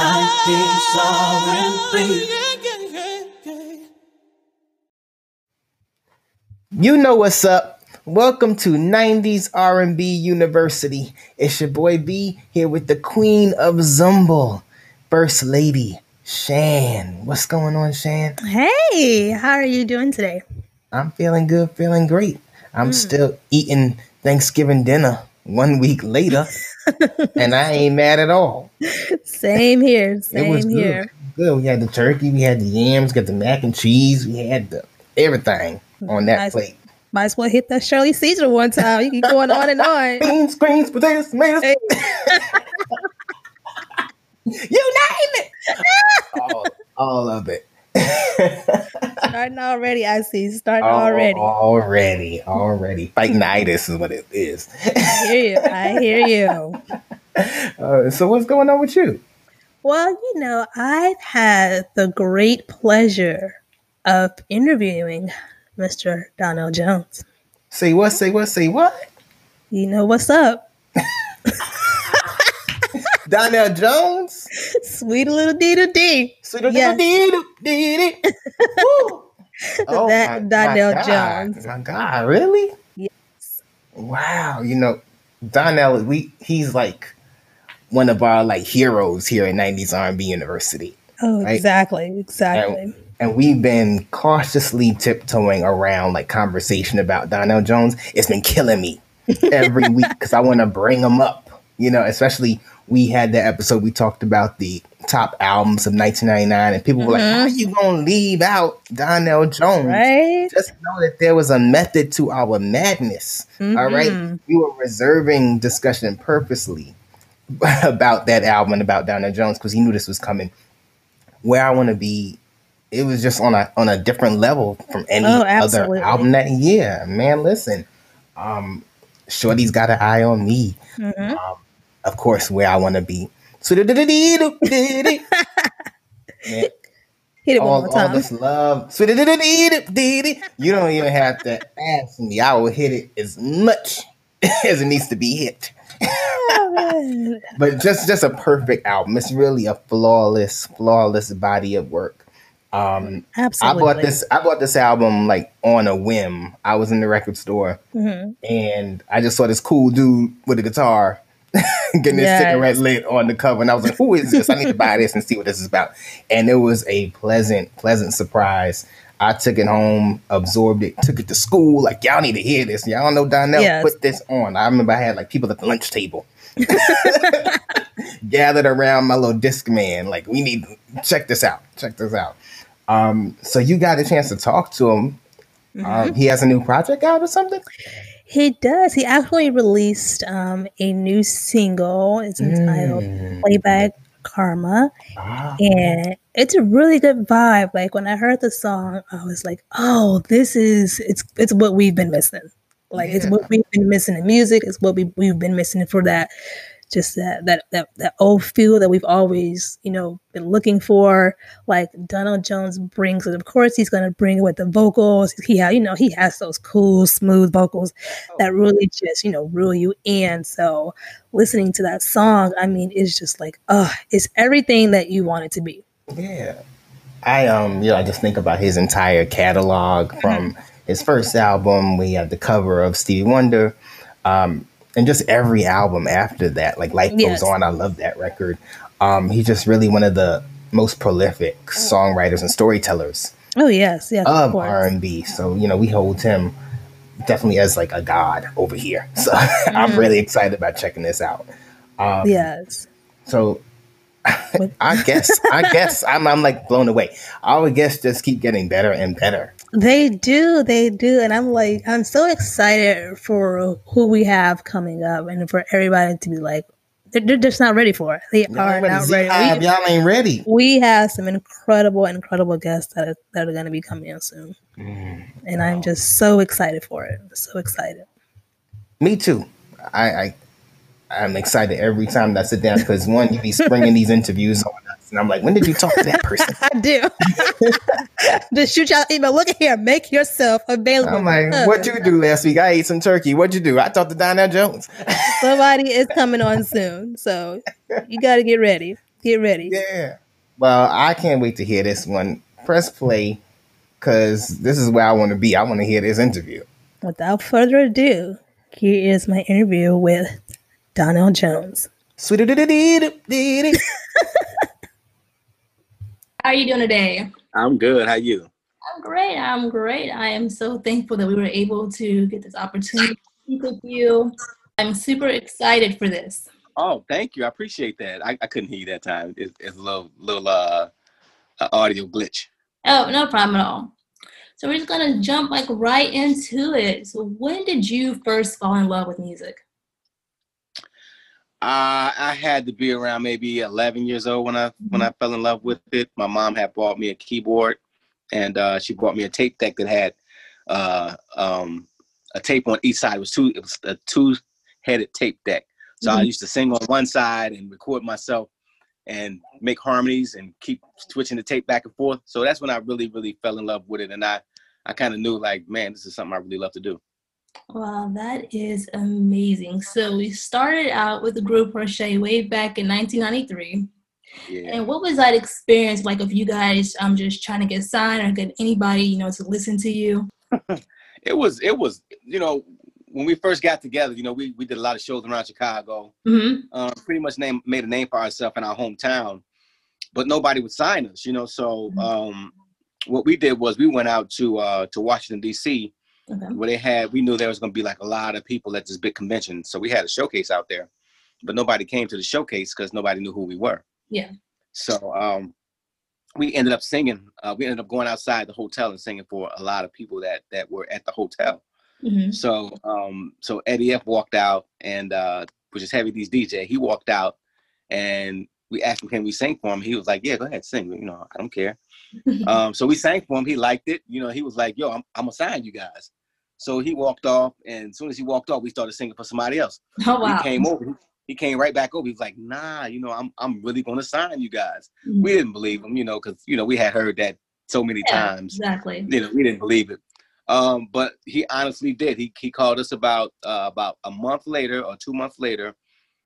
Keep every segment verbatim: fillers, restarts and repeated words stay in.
nineties R and B. You know what's up. Welcome to nineties R and B University. It's your boy B here with the Queen of Zumbo, First Lady Shan. What's going on, Shan? Hey, how are you doing today? I'm feeling good, feeling great. I'm mm. still eating Thanksgiving dinner one week later, and I ain't mad at all. Same here, same it was good. here. Good. We had the turkey, we had the yams, got the mac and cheese, we had the everything on that might plate. As, might as well hit that Shirley Caesar one time. You keep going on and on. Beans, greens, potatoes, tomatoes. Hey. You name it. all, all of it. Starting already, I see. Starting oh, already. Already, already. Fighting-itis is what it is. I hear you. I hear you. Uh, so what's going on with you? Well, you know, I've had the great pleasure of interviewing Mister Donnell Jones. Say what, say what, say what? You know what's up. Donnell Jones, sweet little diddle dee, sweet little yes. diddle dee. Oh, that my, Donnell my Jones. My God, really? Yes. Wow, you know, Donnell, we he's like one of our like heroes here at nineties R and B University. Oh, right? exactly, exactly. And, and we've been cautiously tiptoeing around like conversation about Donnell Jones. It's been killing me every week because I want to bring him up. You know, especially we had that episode we talked about the top albums of nineteen ninety-nine, and people were mm-hmm. like, how are you going to leave out Donnell Jones? Right? Just know that there was a method to our madness, mm-hmm. all right? We were reserving discussion purposely about that album and about Donnell Jones because he knew this was coming. Where I Want to Be, it was just on a on a different level from any oh, other album that year. Man, listen, um, Shorty's Got An Eye On Me. Mm-hmm. Um, Of course, Where I Want to Be. Hit it all, one more time. All this love. You don't even have to ask me. I will hit it as much as it needs to be hit. But just, just a perfect album. It's really a flawless, flawless body of work. Um, Absolutely. I bought this. I bought this album like on a whim. I was in the record store, mm-hmm. and I just saw this cool dude with a guitar. Getting his yes. cigarette lit on the cover, and I was like, who is this? I need to buy this and see what this is about. And it was a pleasant pleasant surprise. I took it home, absorbed it, took it to school, like, y'all need to hear this, y'all know Donnell yes. put this on. I remember I had like people at the lunch table gathered around my little disc man, like, we need to check this out check this out um so you got a chance to talk to him. Mm-hmm. Um, he has a new project out or something? He does. He actually released um, a new single. It's entitled mm. Playback Karma. Ah. And it's a really good vibe. Like, when I heard the song, I was like, oh, this is, it's it's what we've been missing. Like, yeah. it's what we've been missing in music. It's what we, we've been missing for that, just that, that, that, that old feel that we've always, you know, been looking for. Like, Donnell Jones brings it. Of course, he's going to bring it with the vocals. He has, you know, he has those cool, smooth vocals oh. that really just, you know, reel you in. So listening to that song, I mean, it's just like, oh, it's everything that you want it to be. Yeah. I, um, you know, I just think about his entire catalog from his first album. We have the cover of Stevie Wonder. Um, and just every album after that, like Life yes. Goes On. I love that record. Um, he's just really one of the most prolific songwriters and storytellers. Oh yes, yes, of, of R and B. So, you know, we hold him definitely as like a god over here. So mm-hmm. I'm really excited about checking this out. Um, yes. So I guess I guess I'm I'm like blown away. Our guests just keep getting better and better. They do, they do, and I'm like, I'm so excited for who we have coming up, and for everybody to be like, they're, they're just not ready for it. They y'all are not ready. We, y'all ain't ready. We have some incredible, incredible guests that are, that are going to be coming in soon, mm, and wow. I'm just so excited for it. So excited. Me too. I, I I'm excited every time that I sit down because one, you be springing these interviews on. And I'm like, when did you talk to that person? I do. Just shoot y'all email. Look at here. Make yourself available. I'm like, what'd you do last week? I ate some turkey. What'd you do? I talked to Donnell Jones. Somebody is coming on soon. So you got to get ready. Get ready. Yeah. Well, I can't wait to hear this one. Press play, because this is where I want to be. I want to hear this interview. Without further ado, here is my interview with Donnell Jones. Sweet. How are you doing today? I'm good. How are you? I'm great. I'm great. I am so thankful that we were able to get this opportunity to speak with you. I'm super excited for this. Oh, thank you. I appreciate that. I, I couldn't hear you that time. It's, it's a little, little uh, uh, audio glitch. Oh, no problem at all. So we're just going to jump like right into it. So when did you first fall in love with music? Uh, I had to be around maybe eleven years old when I when I fell in love with it. My mom had bought me a keyboard, and uh, she bought me a tape deck that had uh, um, a tape on each side. It was two. It was a two-headed tape deck. So mm-hmm. I used to sing on one side and record myself and make harmonies and keep switching the tape back and forth. So that's when I really, really fell in love with it. And I, I kind of knew like, man, this is something I really love to do. Wow, that is amazing. So we started out with the group Roche way back in nineteen ninety-three. Yeah. And what was that experience like of you guys um, just trying to get signed or get anybody, you know, to listen to you? It was, it was, you know, when we first got together, you know, we, we did a lot of shows around Chicago, mm-hmm. uh, pretty much name, made a name for ourselves in our hometown, but nobody would sign us, you know? So um, what we did was we went out to uh, to Washington, D C, okay. where they had, we knew there was going to be like a lot of people at this big convention. So we had a showcase out there, but nobody came to the showcase because nobody knew who we were. Yeah. So um, we ended up singing. Uh, we ended up going outside the hotel and singing for a lot of people that, that were at the hotel. Mm-hmm. So, um, so Eddie F walked out, and uh, which is Heavy D's D J. He walked out, and we asked him, "Can we sing for him?" He was like, "Yeah, go ahead, sing. You know, I don't care." um, so we sang for him. He liked it. You know, he was like, "Yo, I'm, I'm gonna sign you guys." So he walked off, and as soon as he walked off, we started singing for somebody else. Oh wow! He came over. He came right back over. He was like, "Nah, you know, I'm, I'm really gonna sign you guys." Mm-hmm. We didn't believe him, you know, because you know we had heard that so many yeah, times. Exactly. You know, we didn't believe it. Um, but he honestly did. He he called us about uh, about a month later or two months later.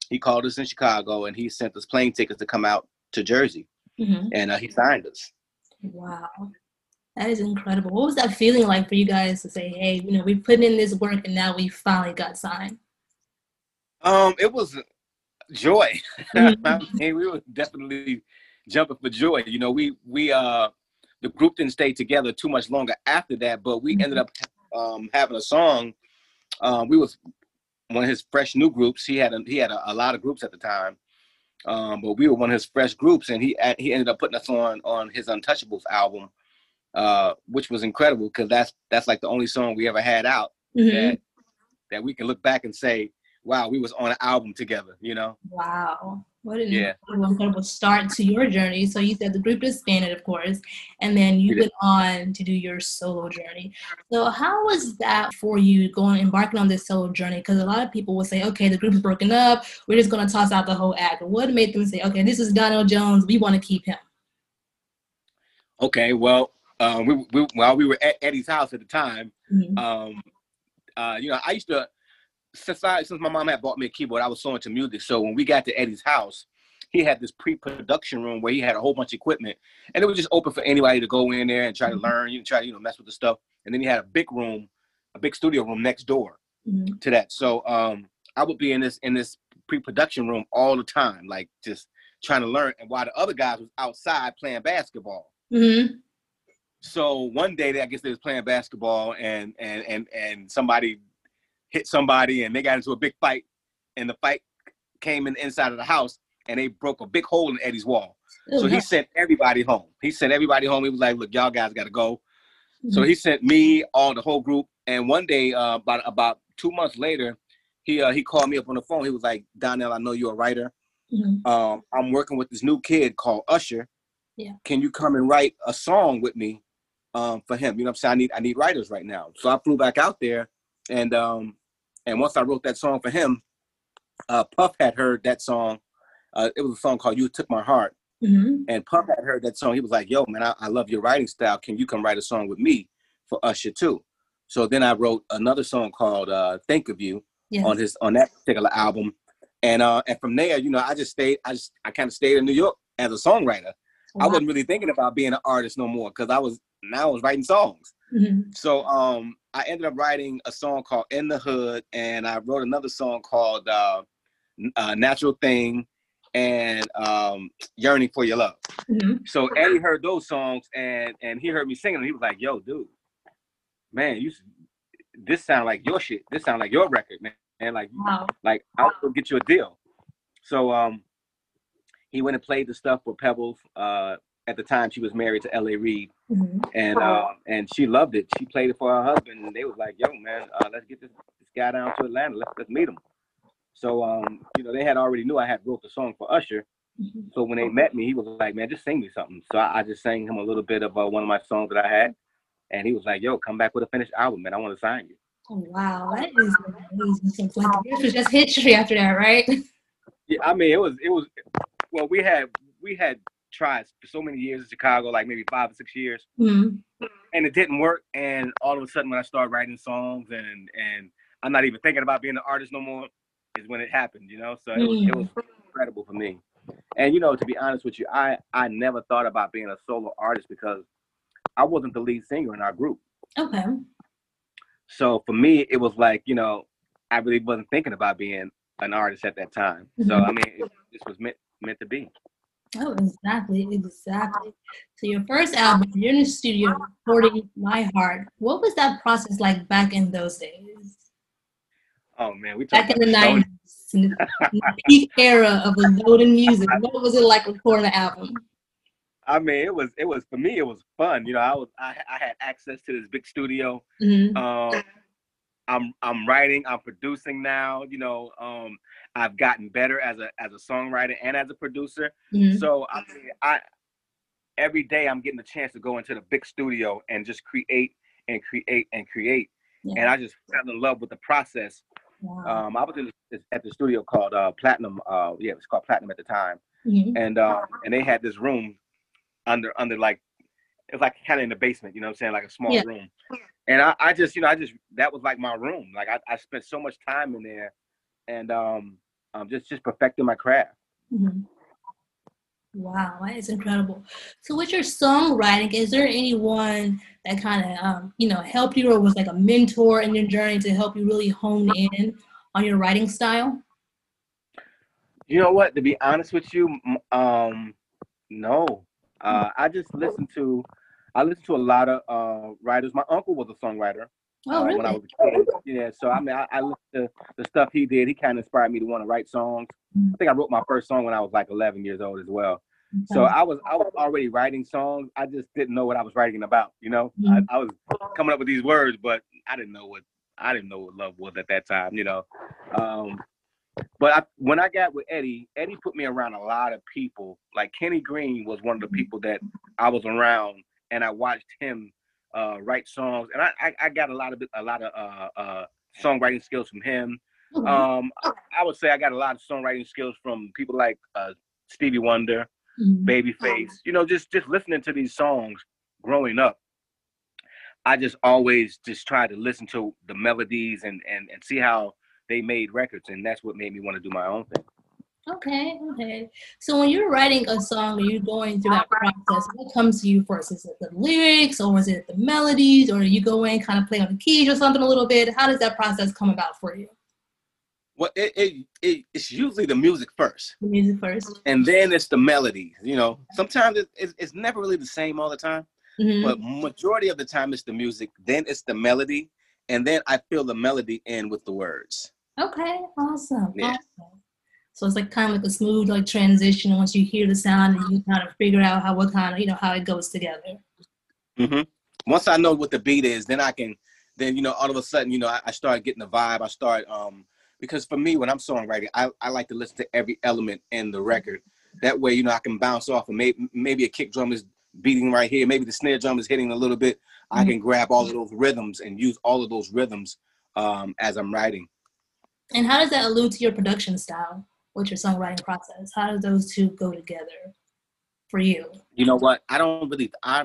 He called us in Chicago, and he sent us plane tickets to come out to Jersey, mm-hmm. and uh, he signed us. Wow, that is incredible. What was that feeling like for you guys to say, "Hey, you know, we put in this work, and now we finally got signed"? Um, it was joy. Mm-hmm. I mean, we were definitely jumping for joy. You know, we we uh. The group didn't stay together too much longer after that, but we ended up um, having a song. Um, we was one of his fresh new groups. He had a, he had a, a lot of groups at the time, um, but we were one of his fresh groups, and he he ended up putting us on on his Untouchables album, uh, which was incredible because that's that's like the only song we ever had out mm-hmm. that that we can look back and say, wow, we was on an album together, you know? Wow. What an yeah. incredible, incredible start to your journey. So you said the group disbanded, of course, and then you went on to do your solo journey. So how was that for you going, embarking on this solo journey? Because a lot of people will say, okay, the group is broken up. We're just going to toss out the whole act. What made them say, okay, this is Donnell Jones. We want to keep him. Okay, well, uh, we, we, while we were at Eddie's house at the time, mm-hmm. um, uh, you know, I used to, Since, I, since my mom had bought me a keyboard, I was so into music. So when we got to Eddie's house, he had this pre-production room where he had a whole bunch of equipment, and it was just open for anybody to go in there and try to learn, you know, try to you know mess with the stuff. And then he had a big room, a big studio room next door mm-hmm. to that. So um, I would be in this in this pre-production room all the time, like just trying to learn. And while the other guys was outside playing basketball. Mm-hmm. So one day, I guess they was playing basketball, and and and and somebody hit somebody, and they got into a big fight, and the fight came in the inside of the house, and they broke a big hole in Eddie's wall. Ooh, so he sent everybody home. He sent everybody home. He was like, "Look, y'all guys got to go." Mm-hmm. So he sent me, all the whole group. And one day, uh, about about two months later, he uh, he called me up on the phone. He was like, "Donnell, I know you're a writer. Mm-hmm. Um, I'm working with this new kid called Usher. Yeah. Can you come and write a song with me um, for him? You know what I'm saying? I need I need writers right now." So I flew back out there, and um. And once I wrote that song for him, uh, Puff had heard that song. Uh, it was a song called "You Took My Heart." Mm-hmm. And Puff had heard that song. He was like, "Yo, man, I, I love your writing style. Can you come write a song with me for Usher too?" So then I wrote another song called uh, "Think of You" yes. on his on that particular album. And uh, and from there, you know, I just stayed. I just I kind of stayed in New York as a songwriter. Wow. I wasn't really thinking about being an artist no more because I was now I was writing songs. Mm-hmm. So um, I ended up writing a song called In the Hood, and I wrote another song called uh, uh, Natural Thing and um, Yearning for Your Love. Mm-hmm. So Eddie heard those songs, and and he heard me singing, and he was like, "Yo, dude, man, you this sound like your shit. This sound like your record, man. And like, wow. like I'll go get you a deal." So um, he went and played the stuff for Pebbles. Uh, at the time, she was married to L A. Reid, mm-hmm. and wow. uh, and she loved it. She played it for her husband, and they was like, "Yo, man, uh, let's get this, this guy down to Atlanta. Let's let's meet him." So um, you know, they had already knew I had wrote the song for Usher. Mm-hmm. So when they met me, he was like, "Man, just sing me something." So I, I just sang him a little bit of uh, one of my songs that I had, and he was like, "Yo, come back with a finished album, man. I want to sign you." Oh, wow, that is amazing. Like, this was just history after that, right? Yeah, I mean, it was it was. Well, we had we had tried for so many years in Chicago, like maybe five or six years, mm-hmm. and it didn't work. And all of a sudden, when I started writing songs, and and I'm not even thinking about being an artist no more, is when it happened, you know. So it was, mm-hmm. it was incredible for me. And you know, to be honest with you, I I never thought about being a solo artist because I wasn't the lead singer in our group. Okay. So for me, it was like, you know, I really wasn't thinking about being an artist at that time. Mm-hmm. So I mean, it, this was meant meant to be. Oh, exactly, exactly. So your first album, you're in the studio recording My Heart. What was that process like back in those days? Oh man, we back in the nineties, in the peak era of the golden music. What was it like recording an album? I mean, it was it was for me. It was fun, you know. I was I, I had access to this big studio. Mm-hmm. Um, I'm I'm writing. I'm producing now. You know, um, I've gotten better as a as a songwriter and as a producer. Mm-hmm. So I mean, I every day I'm getting a chance to go into the big studio and just create and create and create. Yeah. And I just fell in love with the process. Wow. Um, I was at the studio called uh, Platinum. Uh, yeah, it was called Platinum at the time. Mm-hmm. And uh, and they had this room. under under like it was like kind of in the basement, you know what I'm saying, like a small yeah. room. And I, I just, you know, I just that was like my room. Like I, I spent so much time in there and um um just just perfecting my craft. Mm-hmm. Wow, that is incredible. So with your songwriting, is there anyone that kind of um you know helped you or was like a mentor in your journey to help you really hone in on your writing style? You know what, to be honest with you, um no. Uh, I just listened to, I listened to a lot of uh, writers. My uncle was a songwriter oh, uh, really? when I was a kid. Yeah, so I mean, I, I listened to the stuff he did. He kind of inspired me to want to write songs. I think I wrote my first song when I was like eleven years old as well. Okay. So I was I was already writing songs. I just didn't know what I was writing about. You know, mm-hmm. I, I was coming up with these words, but I didn't know what I didn't know what love was at that time. You know, um, But I, when I got with Eddie, Eddie put me around a lot of people. Like Kenny Greene was one of the people that I was around, and I watched him uh, write songs, and I, I, I got a lot of a lot of uh, uh, songwriting skills from him. Mm-hmm. Um, I, I would say I got a lot of songwriting skills from people like uh, Stevie Wonder, mm-hmm. Babyface. You know, just just listening to these songs growing up. I just always just tried to listen to the melodies and and and see how they made records, and that's what made me want to do my own thing. Okay, okay. So when you're writing a song and you're going through that process, what comes to you first? Is it the lyrics, or is it the melodies, or do you go in kind of play on the keys or something a little bit? How does that process come about for you? Well, it, it, it it's usually the music first. The music first. And then it's the melodies, you know. Sometimes it, it, it's never really the same all the time, mm-hmm. but majority of the time it's the music, then it's the melody, and then I fill the melody in with the words. Okay, awesome. Yeah. Awesome. So it's like kind of like a smooth like transition once you hear the sound and you kind of figure out how what kind of you know how it goes together. Mm-hmm. Once I know what the beat is, then I can then you know all of a sudden you know I, I start getting the vibe. I start um because for me when I'm songwriting, I, I like to listen to every element in the record. That way you know I can bounce off and maybe maybe a kick drum is beating right here, maybe the snare drum is hitting a little bit. Mm-hmm. I can grab all of those rhythms and use all of those rhythms um as I'm writing. And how does that allude to your production style with your songwriting process? How do those two go together for you? You know what? I don't really, I,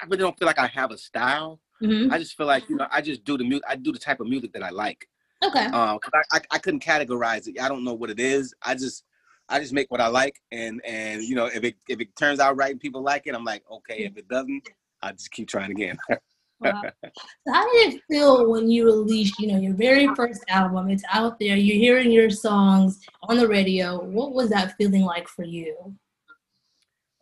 I really don't feel like I have a style. Mm-hmm. I just feel like, you know, I just do the music. I do the type of music that I like. Okay. Um, 'cause I, I, I couldn't categorize it. I don't know what it is. I just, I just make what I like, and and you know, if it if it turns out right and people like it, I'm like, okay. If it doesn't, I just keep trying again. Wow. So how did it feel when you released, you know, your very first album? It's out there. You're hearing your songs on the radio. What was that feeling like for you?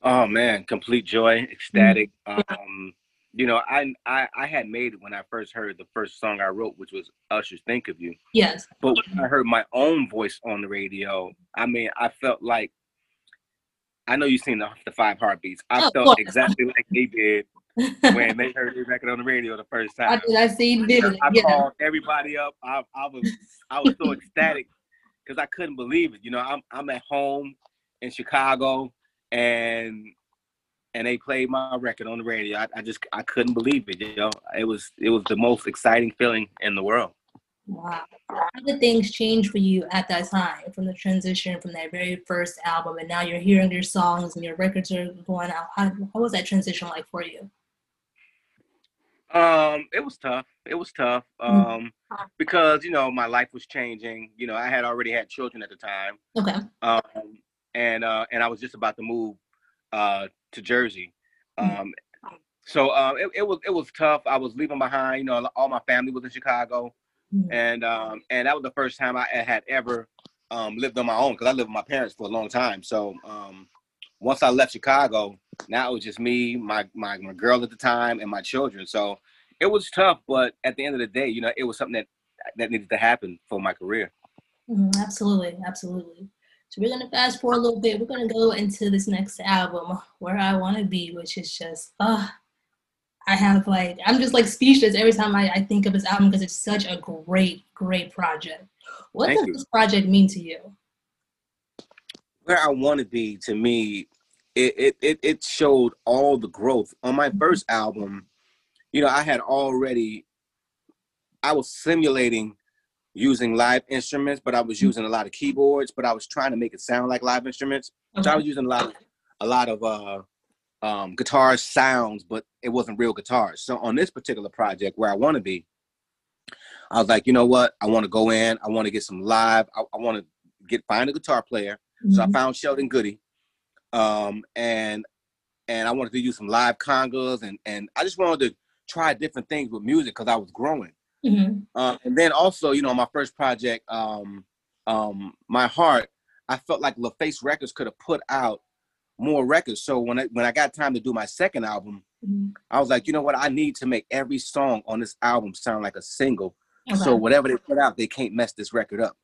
Oh man, complete joy, ecstatic. Um, you know, I I I had made it when I first heard the first song I wrote, which was Usher's "Think of You." Yes. But when I heard my own voice on the radio, I mean, I felt like, I know you've seen the, the Five Heartbeats. I oh, felt exactly like they did. When they heard their record on the radio the first time, I, I seen it. I yeah. called everybody up. I, I was I was so ecstatic because I couldn't believe it. You know, I'm I'm at home in Chicago, and and they played my record on the radio. I, I just I couldn't believe it. You know, it was it was the most exciting feeling in the world. Wow. How did things change for you at that time, from the transition from that very first album, and now you're hearing your songs and your records are going out? How, how was that transition like for you? Um, it was tough. It was tough. Um, because, you know, my life was changing. You know, I had already had children at the time. Okay. Um, and, uh, and I was just about to move, uh, to Jersey. Um, so, uh, it, it was, it was tough. I was leaving behind, you know, all my family was in Chicago, and, um, and that was the first time I had ever, um, lived on my own, cause I lived with my parents for a long time. So, um, once I left Chicago, now it was just me, my, my my girl at the time, and my children. So it was tough, but at the end of the day, you know, it was something that that needed to happen for my career. Mm-hmm. Absolutely, absolutely. So we're gonna fast forward a little bit. We're gonna go into this next album, Where I Wanna Be, which is just, uh, I have like, I'm just like speechless every time I, I think of this album, because it's such a great, great project. What Thank does you. This project mean to you? Where I Wanna Be, to me, It, it it showed all the growth. On my first album, you know, I had already, I was simulating using live instruments, but I was using a lot of keyboards, but I was trying to make it sound like live instruments. Okay. So I was using a lot of, a lot of uh, um, guitar sounds, but it wasn't real guitars. So on this particular project, Where I Wanna Be, I was like, you know what? I wanna go in, I wanna get some live, I, I wanna get find a guitar player. Mm-hmm. So I found Sheldon Goody. Um, and and I wanted to use some live congas, and, and I just wanted to try different things with music because I was growing. Mm-hmm. Uh, and then also, you know, my first project, um, um, My Heart, I felt like LaFace Records could have put out more records. So when I, when I got time to do my second album, mm-hmm. I was like, you know what? I need to make every song on this album sound like a single. Okay. So whatever they put out, they can't mess this record up,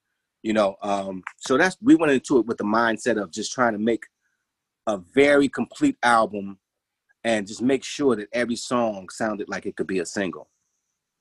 you know? Um, so that's, we went into it with the mindset of just trying to make a very complete album and just make sure that every song sounded like it could be a single.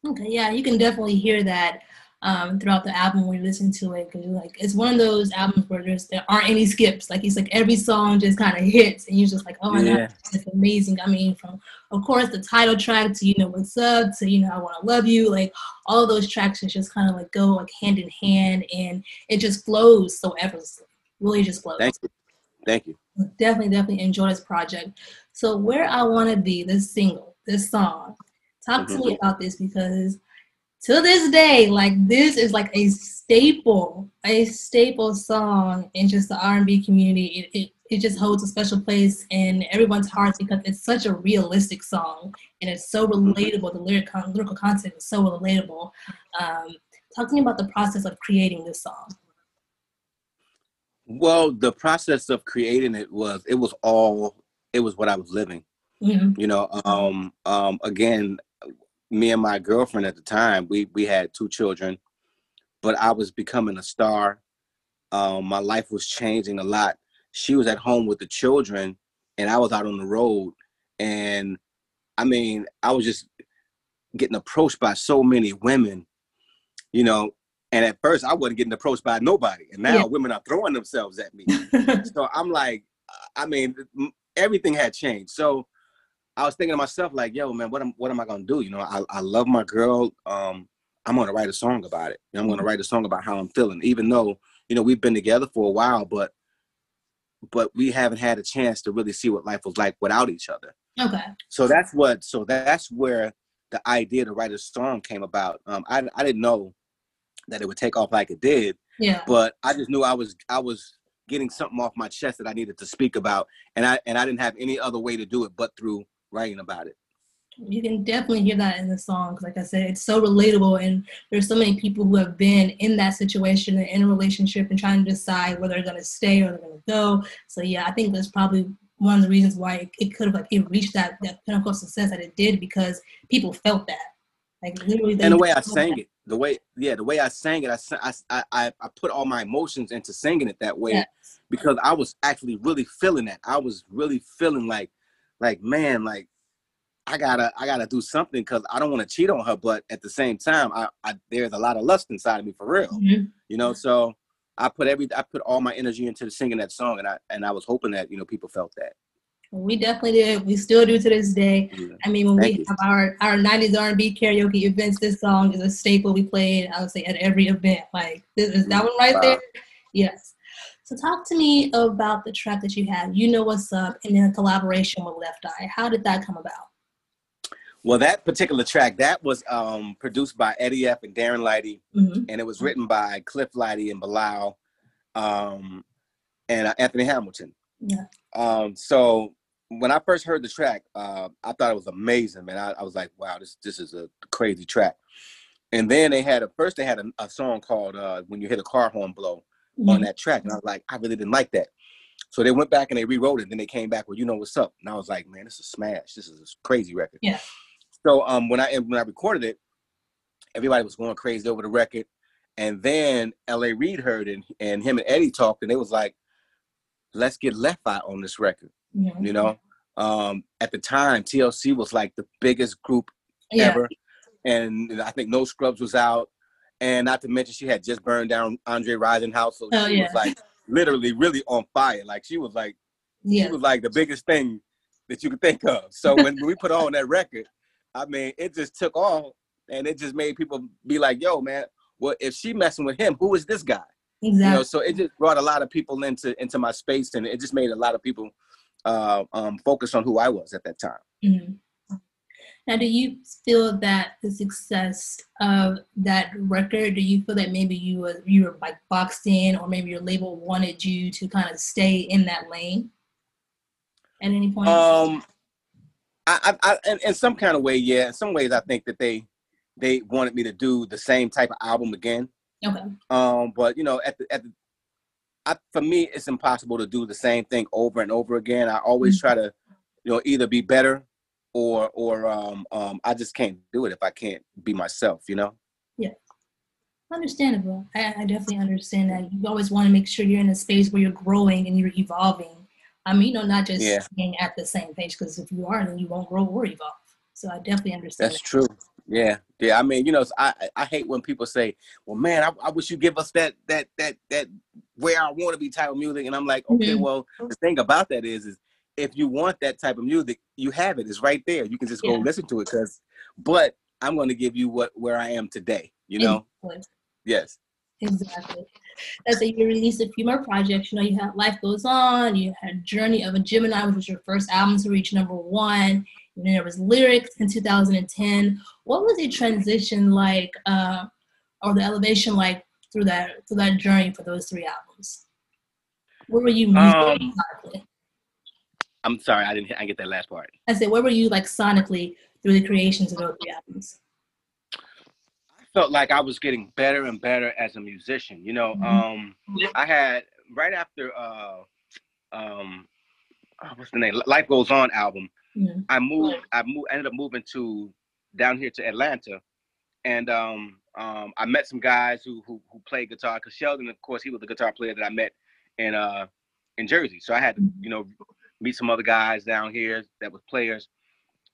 Okay, yeah, you can definitely hear that um, throughout the album when you listen to it, because like, it's one of those albums where there's, there aren't any skips. Like, it's like every song just kind of hits, and you're just like, oh my yeah. God, it's amazing. I mean, from, of course, the title track to, you know, What's Up, to, you know, I Wanna Love You, like, all of those tracks just kind of like go like hand in hand, and it just flows so effortlessly. Really just flows. Thank you. Thank you. Definitely, definitely enjoy this project. So Where I Wanna Be, this single, this song, talk mm-hmm. to me about this, because to this day, like, this is like a staple, a staple song in just the R and B community. It, it, it just holds a special place in everyone's hearts because it's such a realistic song, and it's so relatable. The lyric, lyrical content is so relatable. Um, talk to me about the process of creating this song. Well, the process of creating it was, it was all, it was what I was living. Mm-hmm. You know, um, um, again, me and my girlfriend at the time, we, we had two children, but I was becoming a star. Um, my life was changing a lot. She was at home with the children, and I was out on the road. And I mean, I was just getting approached by so many women, you know. And at first, I wasn't getting approached by nobody. And now yeah. women are throwing themselves at me. So I'm like, I mean, everything had changed. So I was thinking to myself, like, yo, man, what am, what am I going to do? You know, I, I love my girl. Um, I'm going to write a song about it. And I'm going to write a song about how I'm feeling, even though, you know, we've been together for a while, but but we haven't had a chance to really see what life was like without each other. Okay. So that's what, so that's where the idea to write a song came about. Um, I, I didn't know that it would take off like it did, yeah. but I just knew I was I was getting something off my chest that I needed to speak about. And I, and I didn't have any other way to do it but through writing about it. You can definitely hear that in the songs. Like I said, it's so relatable. And there's so many people who have been in that situation and in a relationship and trying to decide whether they're going to stay or they're going to go. So, yeah, I think that's probably one of the reasons why it, it could have, like, it reached that, that pinnacle of success that it did, because people felt that. Like, literally. And the way I sang that. it, the way, yeah, the way I sang it, I, I, I, I put all my emotions into singing it that way, yes. because I was actually really feeling that. I was really feeling like, like, man, like, I gotta, I gotta do something because I don't want to cheat on her, but at the same time, I, I there's a lot of lust inside of me for real, mm-hmm. you know. So I put every, I put all my energy into singing that song, and I, and I was hoping that, you know, people felt that. We definitely did. We still do to this day. Yeah. I mean, when Thank we you. have our, our nineties R and B karaoke events, this song is a staple we played, I would say, at every event. Like, this is that one right wow. there. Yes. So talk to me about the track that you had, You Know What's Up, and then a collaboration with Left Eye. How did that come about? Well, that particular track, that was um, produced by Eddie F and Darren Lighty, mm-hmm. and it was written by Cliff Lighty and Bilal um, and uh, Anthony Hamilton. Yeah. Um, so when I first heard the track, uh, I thought it was amazing, man. I, I was like, wow, this this is a crazy track. And then they had, a, first they had a, a song called uh, When You Hit a Car Horn Blow mm-hmm. on that track. And I was like, I really didn't like that. So they went back and they rewrote it. And then they came back with You Know What's Up. And I was like, man, this is a smash. This is a crazy record. Yeah. So um, when I when I recorded it, everybody was going crazy over the record, and then L A. Reid heard it, and, and him and Eddie talked, and they was like, "Let's get Left Eye on this record." Yeah. You know, um, at the time T L C was like the biggest group yeah. ever, and I think No Scrubs was out, and not to mention she had just burned down Andre Risenhouse, so oh, she yeah. was like literally really on fire. Like she was like yeah. she was like the biggest thing that you could think of. So when, when we put on that record, I mean, it just took off, and it just made people be like, yo, man, well, if she messing with him, who is this guy? Exactly. You know, so it just brought a lot of people into, into my space, and it just made a lot of people uh, um, focus on who I was at that time. Mm-hmm. Now, do you feel that the success of that record, do you feel that maybe you were, you were like boxed in, or maybe your label wanted you to kind of stay in that lane at any point? Um. I, I, I, in some kind of way, yeah. In some ways, I think that they they wanted me to do the same type of album again. Okay. Um, but you know, at the at the, I, for me, it's impossible to do the same thing over and over again. I always mm-hmm. try to, you know, either be better, or or um, um, I just can't do it if I can't be myself. You know. Yeah. Understandable. I, I definitely understand that. You always want to make sure you're in a space where you're growing and you're evolving. I mean, you know, not just yeah. being at the same page, because if you are, then you won't grow or evolve. So I definitely understand. That's that. true. Yeah. Yeah. I mean, you know, I I hate when people say, well, man, I, I wish you give us that, that, that, that where I want to be type of music. And I'm like, okay, mm-hmm. well, the thing about that is, is if you want that type of music, you have it. It's right there. You can just go yeah. listen to it. Cause, but I'm going to give you what, where I am today, you know? Exactly. Yes. Exactly. That's it. You released a few more projects. You know, you had Life Goes On, you had Journey of a Gemini, which was your first album to reach number one. And then there was Lyrics in two thousand ten. What was the transition like, uh, or the elevation like through that through that journey for those three albums? Where were you um, sonically? I'm sorry, I didn't I get that last part. I said, where were you like sonically through the creations of those three albums? Felt like I was getting better and better as a musician, you know. Um, I had right after uh, um, oh, what's the name? Life Goes On album. Yeah. I moved. I moved. Ended up moving to down here to Atlanta, and um, um, I met some guys who who, who played guitar. Cause Sheldon, of course, he was the guitar player that I met in uh in Jersey. So I had to, you know, meet some other guys down here that was players.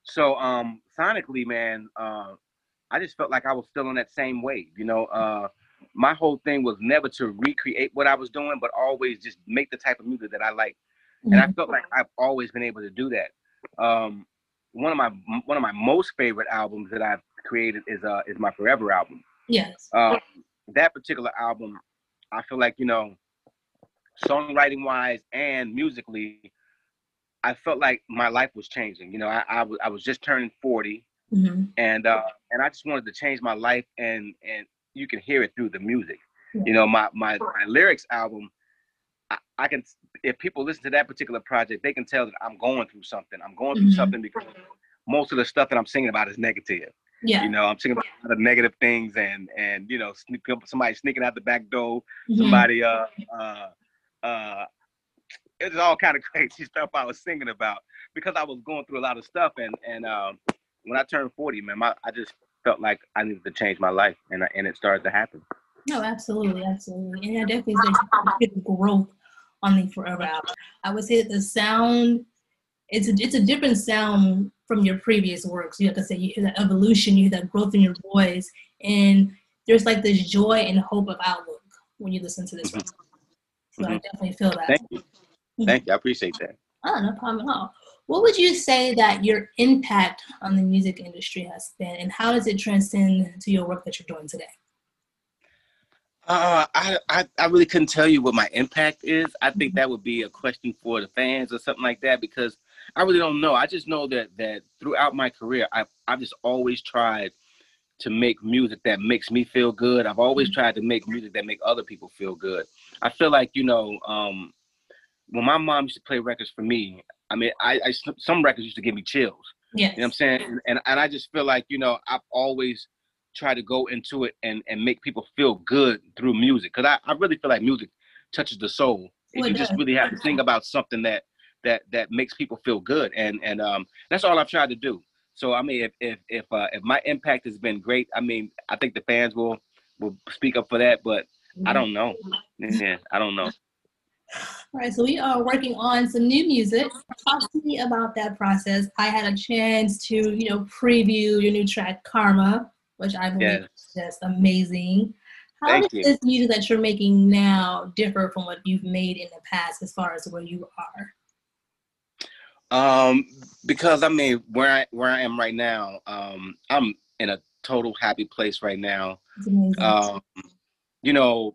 So um, sonically, man. Uh, I just felt like I was still on that same wave, you know. Uh, my whole thing was never to recreate what I was doing, but always just make the type of music that I like, mm-hmm. and I felt like I've always been able to do that. Um, one of my one of my most favorite albums that I've created is uh is my Forever album. Yes. Uh, that particular album, I feel like, you know, songwriting wise and musically, I felt like my life was changing. You know, I I, w- I was just turning forty. Mm-hmm. And uh, and I just wanted to change my life, and and you can hear it through the music. Yeah. You know, my, my my lyrics album, I, I can, if people listen to that particular project, they can tell that I'm going through something. I'm going through mm-hmm. something because most of the stuff that I'm singing about is negative. Yeah. You know, I'm singing about a lot of negative things and, and you know, sneak, somebody sneaking out the back door, mm-hmm. somebody, uh, uh, uh, it was all kind of crazy stuff I was singing about because I was going through a lot of stuff. And, and um, when I turned forty, man, my, I just felt like I needed to change my life, and and it started to happen. No, absolutely, absolutely. And I definitely think growth on the Forever album. I would say that the sound, it's a, it's a different sound from your previous works. You have to say you hear that evolution, you hear that growth in your voice, and there's like this joy and hope of outlook when you listen to this mm-hmm. record. So mm-hmm. I definitely feel that. Thank you. Mm-hmm. Thank you. I appreciate that. Oh, no problem at all. What would you say that your impact on the music industry has been, and how does it transcend to your work that you're doing today? Uh, I, I, I really couldn't tell you what my impact is. I think mm-hmm. that would be a question for the fans or something like that, because I really don't know. I just know that that throughout my career, I've, I've just always tried to make music that makes me feel good. I've always mm-hmm. tried to make music that make other people feel good. I feel like, you know, um, when my mom used to play records for me, I mean, I, I some records used to give me chills. Yes. You know what I'm saying? And and I just feel like, you know, I've always tried to go into it and, and make people feel good through music. Because I, I really feel like music touches the soul. Well, and you does. just really have to think about something that that that makes people feel good. And and um that's all I've tried to do. So, I mean, if if if, uh, if my impact has been great, I mean, I think the fans will, will speak up for that. But I don't know. Yeah, I don't know. All right, so we are working on some new music. Talk to me about that process. I had a chance to, you know, preview your new track, Karma, which I believe yes. is just amazing. How Thank does you. this music that you're making now differ from what you've made in the past as far as where you are? Um, because, I mean, where I, where I am right now, um, I'm in a total happy place right now. It's amazing. Um, you know,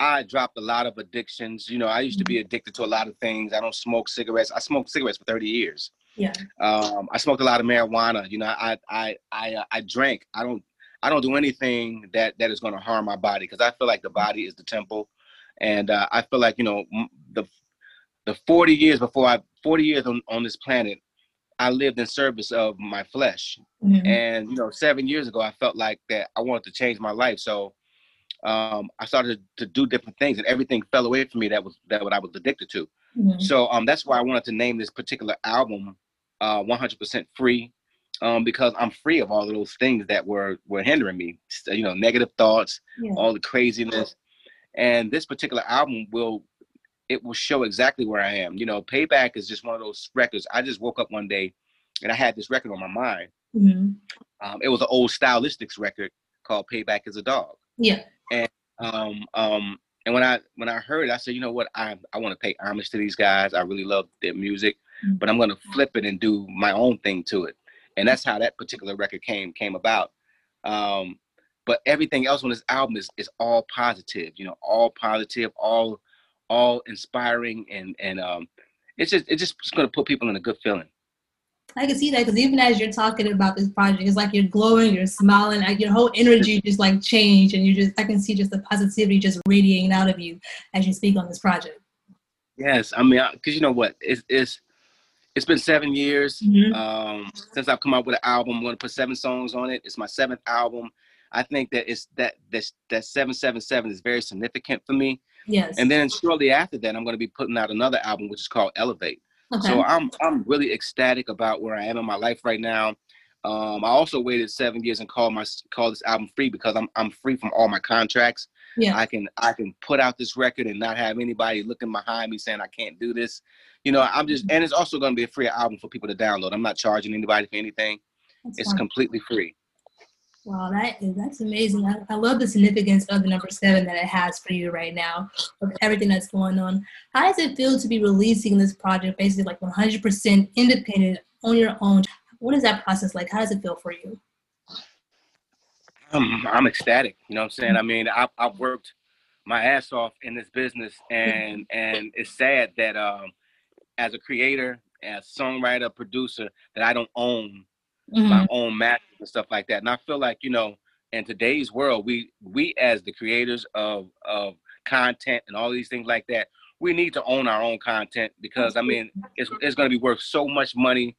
I dropped a lot of addictions. You know, I used to be addicted to a lot of things. I don't smoke cigarettes. I smoked cigarettes for thirty years. Yeah. Um, I smoked a lot of marijuana. You know, I I I uh, I drank. I don't I don't do anything that that is going to harm my body, because I feel like the body is the temple, and uh, I feel like, you know, the the forty years before I forty years on, on this planet, I lived in service of my flesh, mm-hmm. and you know, seven years ago I felt like that I wanted to change my life, so. Um, I started to do different things, and everything fell away from me that was that what I was addicted to. Mm-hmm. So um, that's why I wanted to name this particular album uh, one hundred percent Free, um, because I'm free of all of those things that were were hindering me. So, you know, negative thoughts, yeah. all the craziness, and this particular album will it will show exactly where I am. You know, Payback is just one of those records. I just woke up one day, and I had this record on my mind. Mm-hmm. Um, it was an old Stylistics record called "Payback Is a Dog." Yeah. And um, um, and when I when I heard it, I said, you know what, I I want to pay homage to these guys. I really love their music, mm-hmm. but I'm gonna flip it and do my own thing to it. And that's how that particular record came came about. Um, but everything else on this album is is all positive, you know, all positive, all all inspiring, and and um, it's just it's just gonna put people in a good feeling. I can see that, because even as you're talking about this project, it's like you're glowing, you're smiling, like your whole energy just like changed, and you just, I can see just the positivity just radiating out of you as you speak on this project. Yes, I mean, because you know what, it's it's it's been seven years mm-hmm. um, since I've come out with an album. I'm going to put seven songs on it. It's my seventh album. I think that it's that that's, that seven seven seven is very significant for me. Yes. And then shortly after that, I'm going to be putting out another album, which is called Elevate. Okay. So I'm I'm really ecstatic about where I am in my life right now. Um, I also waited seven years and called my call this album Free, because I'm I'm free from all my contracts. Yeah. I can I can put out this record and not have anybody looking behind me saying I can't do this. You know, I'm just and it's also going to be a free album for people to download. I'm not charging anybody for anything. That's it's fine. completely free. Wow, that is, that's amazing. I, I love the significance of the number seven that it has for you right now, with everything that's going on. How does it feel to be releasing this project basically like one hundred percent independent on your own? What is that process like? How does it feel for you? Um, I'm ecstatic. You know what I'm saying? I mean, I, I've worked my ass off in this business, and and it's sad that um, as a creator, as songwriter, producer, that I don't own Mm-hmm. my own masters and stuff like that. And I feel like, you know, in today's world, we we as the creators of of content and all these things like that, we need to own our own content, because I mean, it's it's going to be worth so much money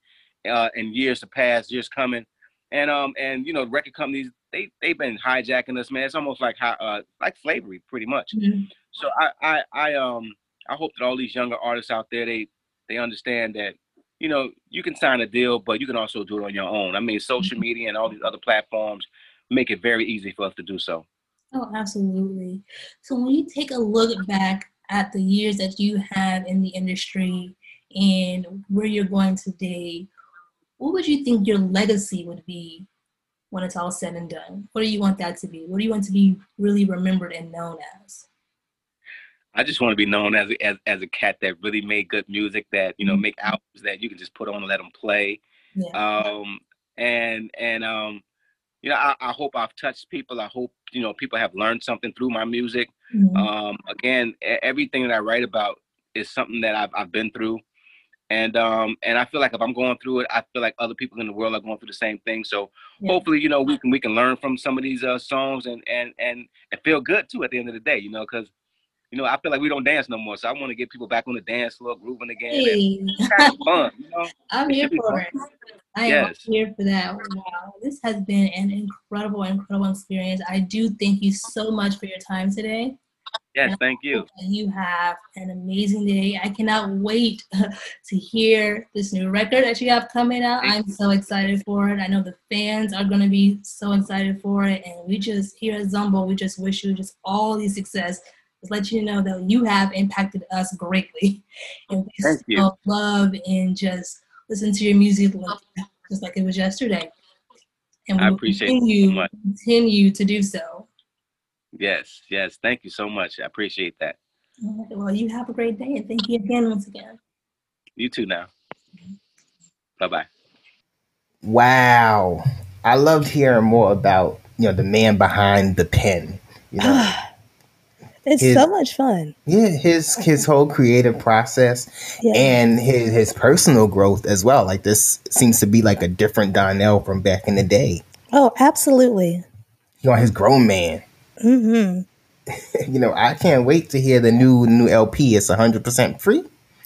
uh, in years to pass, years coming. And um and you know, record companies, they they've been hijacking us, man. It's almost like uh like slavery, pretty much. Mm-hmm. So I, I I um I hope that all these younger artists out there, they they understand that, you know, you can sign a deal, but you can also do it on your own. I mean, social media and all these other platforms make it very easy for us to do so. Oh, absolutely. So when you take a look back at the years that you have in the industry and where you're going today, what would you think your legacy would be when it's all said and done? What do you want that to be? What do you want to be really remembered and known as? I just want to be known as as as a cat that really made good music, that, you know, make albums that you can just put on and let them play. Yeah. Um, and and um, you know, I, I hope I've touched people. I hope, you know, people have learned something through my music. Mm-hmm. Um, again, everything that I write about is something that I've I've been through, and um, and I feel like if I'm going through it, I feel like other people in the world are going through the same thing. So yeah. Hopefully, you know, we can we can learn from some of these uh, songs and and and and feel good too at the end of the day, you know, because. You know, I feel like we don't dance no more, so I want to get people back on the dance floor, grooving again. Hey. It's kind of fun, you know? I'm here for it. I yes. am here for that. Wow, this has been an incredible, incredible experience. I do thank you so much for your time today. Yes, thank you. You have an amazing day. I cannot wait to hear this new record that you have coming out. Thank I'm you. so excited for it. I know the fans are going to be so excited for it, and we just here at Zumbo, we just wish you just all the success. Let you know that you have impacted us greatly, and we Thank you. love and just listen to your music just like it was yesterday. And we I appreciate will continue, you so much. continue to do so. Yes, yes. Thank you so much. I appreciate that. All right, well, you have a great day, and thank you again once again. You too. Now, mm-hmm. Bye bye. Wow, I loved hearing more about, you know, the man behind the pen. You know. It's his, so much fun. Yeah, his his whole creative process yeah. and his, his personal growth as well. Like, this seems to be like a different Donnell from back in the day. Oh, absolutely. You know, his grown man. Mm-hmm. You know, I can't wait to hear the new new L P. It's one hundred percent free.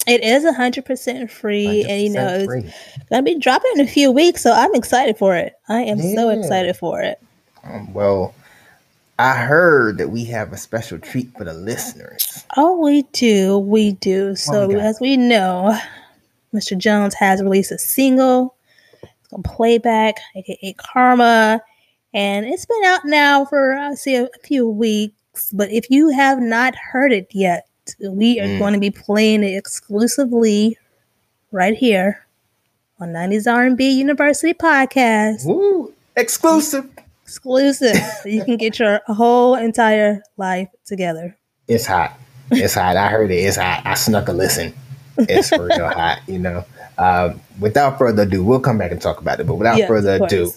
It is one hundred percent free. one hundred percent and, you know, free. It's going to be dropping in a few weeks, so I'm excited for it. I am yeah. so excited for it. Um, well... I heard that we have a special treat for the listeners. Oh, we do. We do. So, oh as we know, Mister Jones has released a single. It's called Playback, a k a. Karma. And it's been out now for, I would say, a few weeks. But if you have not heard it yet, we are mm. going to be playing it exclusively right here on nineties R and B University Podcast. Woo! Exclusive. Exclusive. So you can get your whole entire life together. It's hot. It's hot. I heard it. It's hot. I snuck a listen. It's real hot, you know. Um, without further ado, we'll come back and talk about it. But without yes, further ado,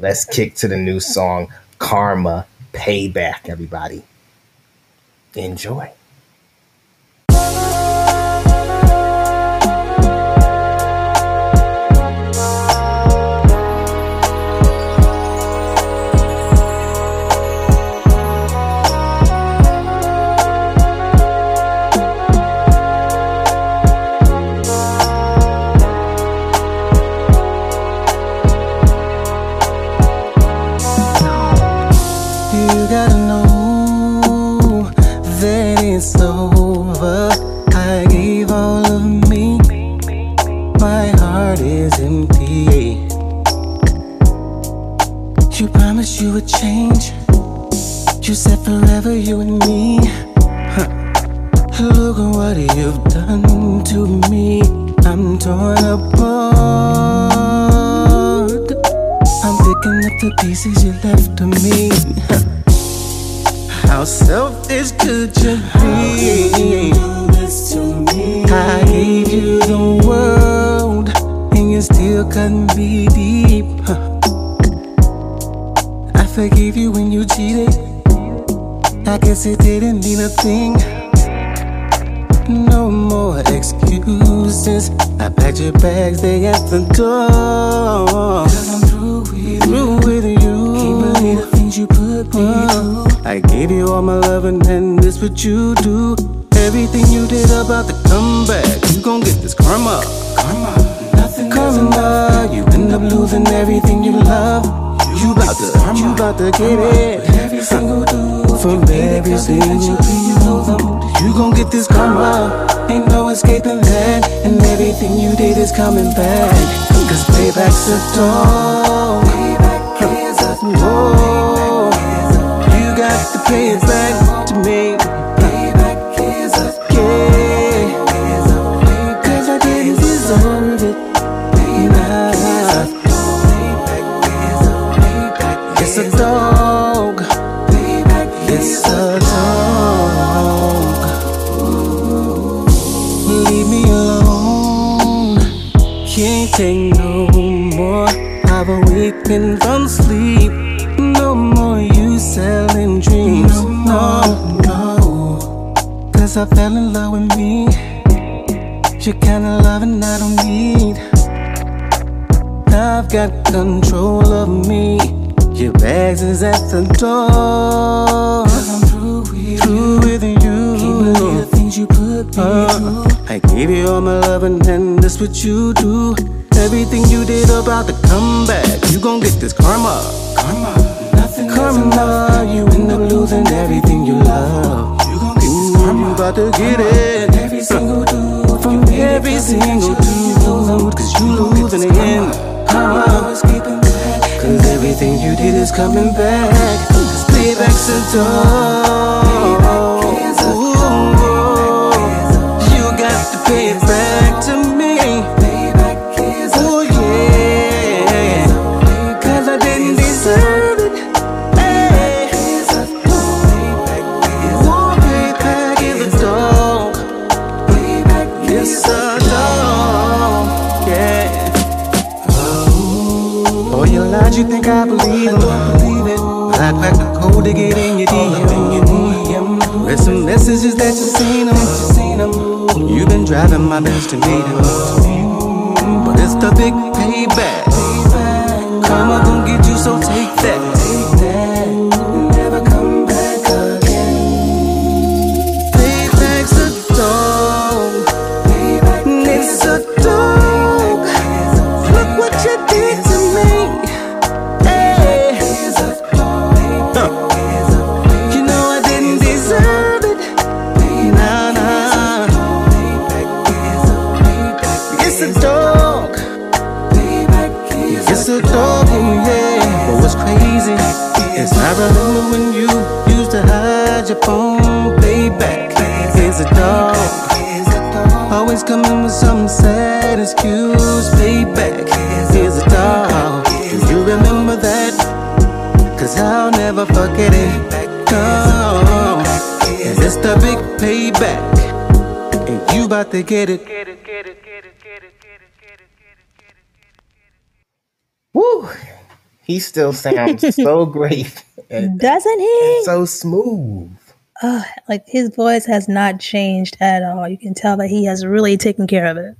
let's kick to the new song, Karma Payback, everybody. Enjoy. You would change. You said forever you and me, huh. Look at what you've done to me. I'm torn apart. I'm picking up the pieces you left to me, huh. How selfish could you be? How did you do this to me? I gave you the world, and you still couldn't be deep, huh. I forgave you when you cheated. I guess it didn't mean a thing. No more excuses. I packed your bags, they at the door. 'Cause I'm through with, through with you. Can't believe the things you put me through. I gave you all my loving, and this what you do. everything you did about the comeback. You gon' get this karma. Karma, nothing karma. You end up losing everything you love. You bout to, you bout to get it. Every single dude, from every single dude, you gon' get this karma. Ain't no escaping that, and everything you did is coming back. Cause payback's a door. Payback is a door. You got to pay it back to me. It's a dog. It's a dog. Leave me alone. Can't take no more. I've awakened from sleep. No more you selling dreams. No, no. Cause I fell in love with me. You're kinda loving I don't need. I've got control of me. Your bags is at the door. Cause I'm through with through you, with you. Keep all the things you put me uh, through. I gave you all my love and then that's what you do. Everything you did about the comeback, you gon' get this karma. Karma, nothing karma. You end up losing everything you love. You gon' get this karma. You bout to get it. From every single dude, from every single dude. Cause you losing again. Karma, always keeping. Cause everything you did is coming back. Cause payback's a dog. You got to pay it back to me. Oh yeah. Cause I didn't deserve it. Hey. Oh, payback is a dog. It's a dog. Yeah. All your lies, you think I believe them. Black like the code to get in your D M. Read some messages that you seen them. You've been driving my best to meet them. But it's the big payback. Karma gon' get you, so take that. Never come back again. Payback's a dog. It's a dog. Look what you did. I remember when you used to hide your phone. Payback is a dog. Always coming with some sad excuse. Payback is a dog. Do you remember that? Cause I'll never forget it. No. And it's the big payback. And you about to get it. Woo! He still sounds so great. And, doesn't he? And so smooth. Oh, like his voice has not changed at all. You can tell that he has really taken care of it.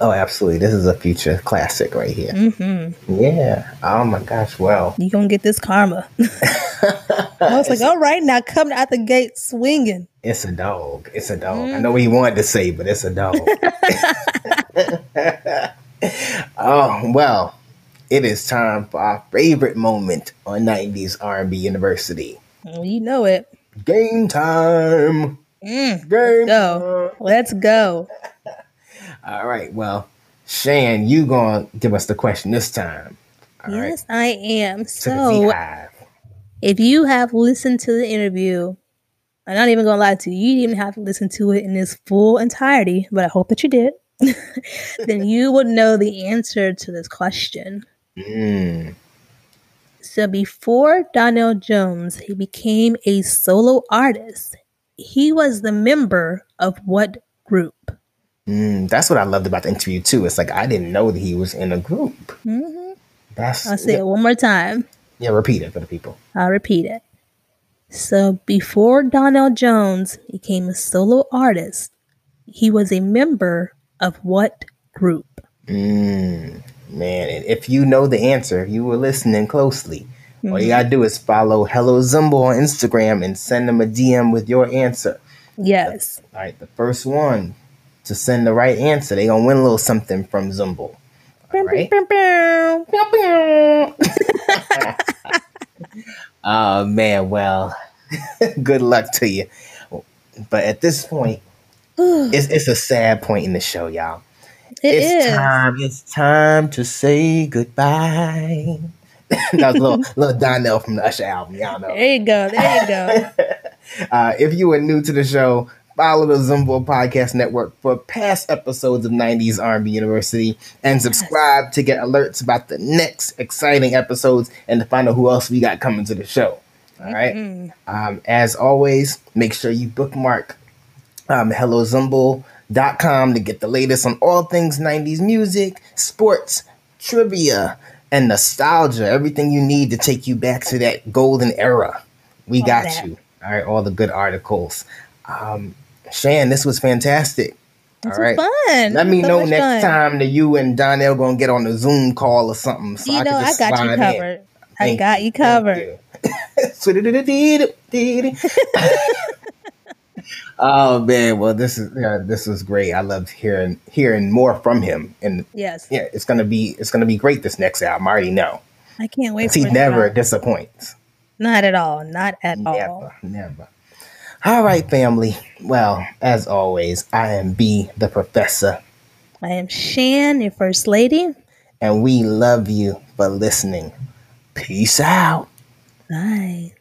Oh, absolutely. This is a future classic right here. Mm-hmm. Yeah. Oh, my gosh. Well, you're going to get this karma. I was like, all right, now coming out the gate swinging. It's a dog. It's a dog. Mm. I know what he wanted to say, but it's a dog. Oh, well. It is time for our favorite moment on nineties R and B University. You know it. Game time. Mm, Game let's time. Let's go. All right. Well, Shan, you gonna give us the question this time. All yes, right? I am. So if you have listened to the interview, I'm not even gonna lie to you, you didn't even have to listen to it in its full entirety, but I hope that you did. Then you would know the answer to this question. Mm. So before Donnell Jones, he became a solo artist. He was the member of what group? Mm, that's what I loved about the interview, too. It's like, I didn't know that he was in a group. Mm-hmm. That's, I'll say yeah. it one more time. Yeah, repeat it for the people. I'll repeat it. So before Donnell Jones became a solo artist, he was a member of what group? Mm. Man, and if you know the answer, you were listening closely. Mm-hmm. All you gotta do is follow Hello Zumbo on Instagram and send them a D M with your answer. Yes. All right, the first one to send the right answer, they gonna win a little something from Zumbo. All right. Oh man, well, good luck to you. But at this point, it's it's a sad point in the show, y'all. It it's is. time. It's time to say goodbye. That was a little, little Donnell from the Usher album, y'all know. There you go. There you go. uh, if you are new to the show, follow the Zumbo Podcast Network for past episodes of nineties R and B University and subscribe to get alerts about the next exciting episodes and to find out who else we got coming to the show. All right. Mm-hmm. Um, as always, make sure you bookmark um, hello zumbo dot com to get the latest on all things nineties music, sports, trivia, and nostalgia. Everything you need to take you back to that golden era. We all got that. you. All right. All the good articles. Um, Shan, this was fantastic. This all right. was fun. Let me so know next fun. time that you and Donnell going to get on the Zoom call or something. So you I know, I got you covered. I got you covered. Oh man, well this is uh, this is great. I love hearing hearing more from him, and yes, yeah, it's gonna be it's gonna be great this next album. I already know. I can't wait. He never disappoints. Not at all. Not at never, all. Never. All right, family. Well, as always, I am B, the Professor. I am Shan, your First Lady, and we love you for listening. Peace out. Bye.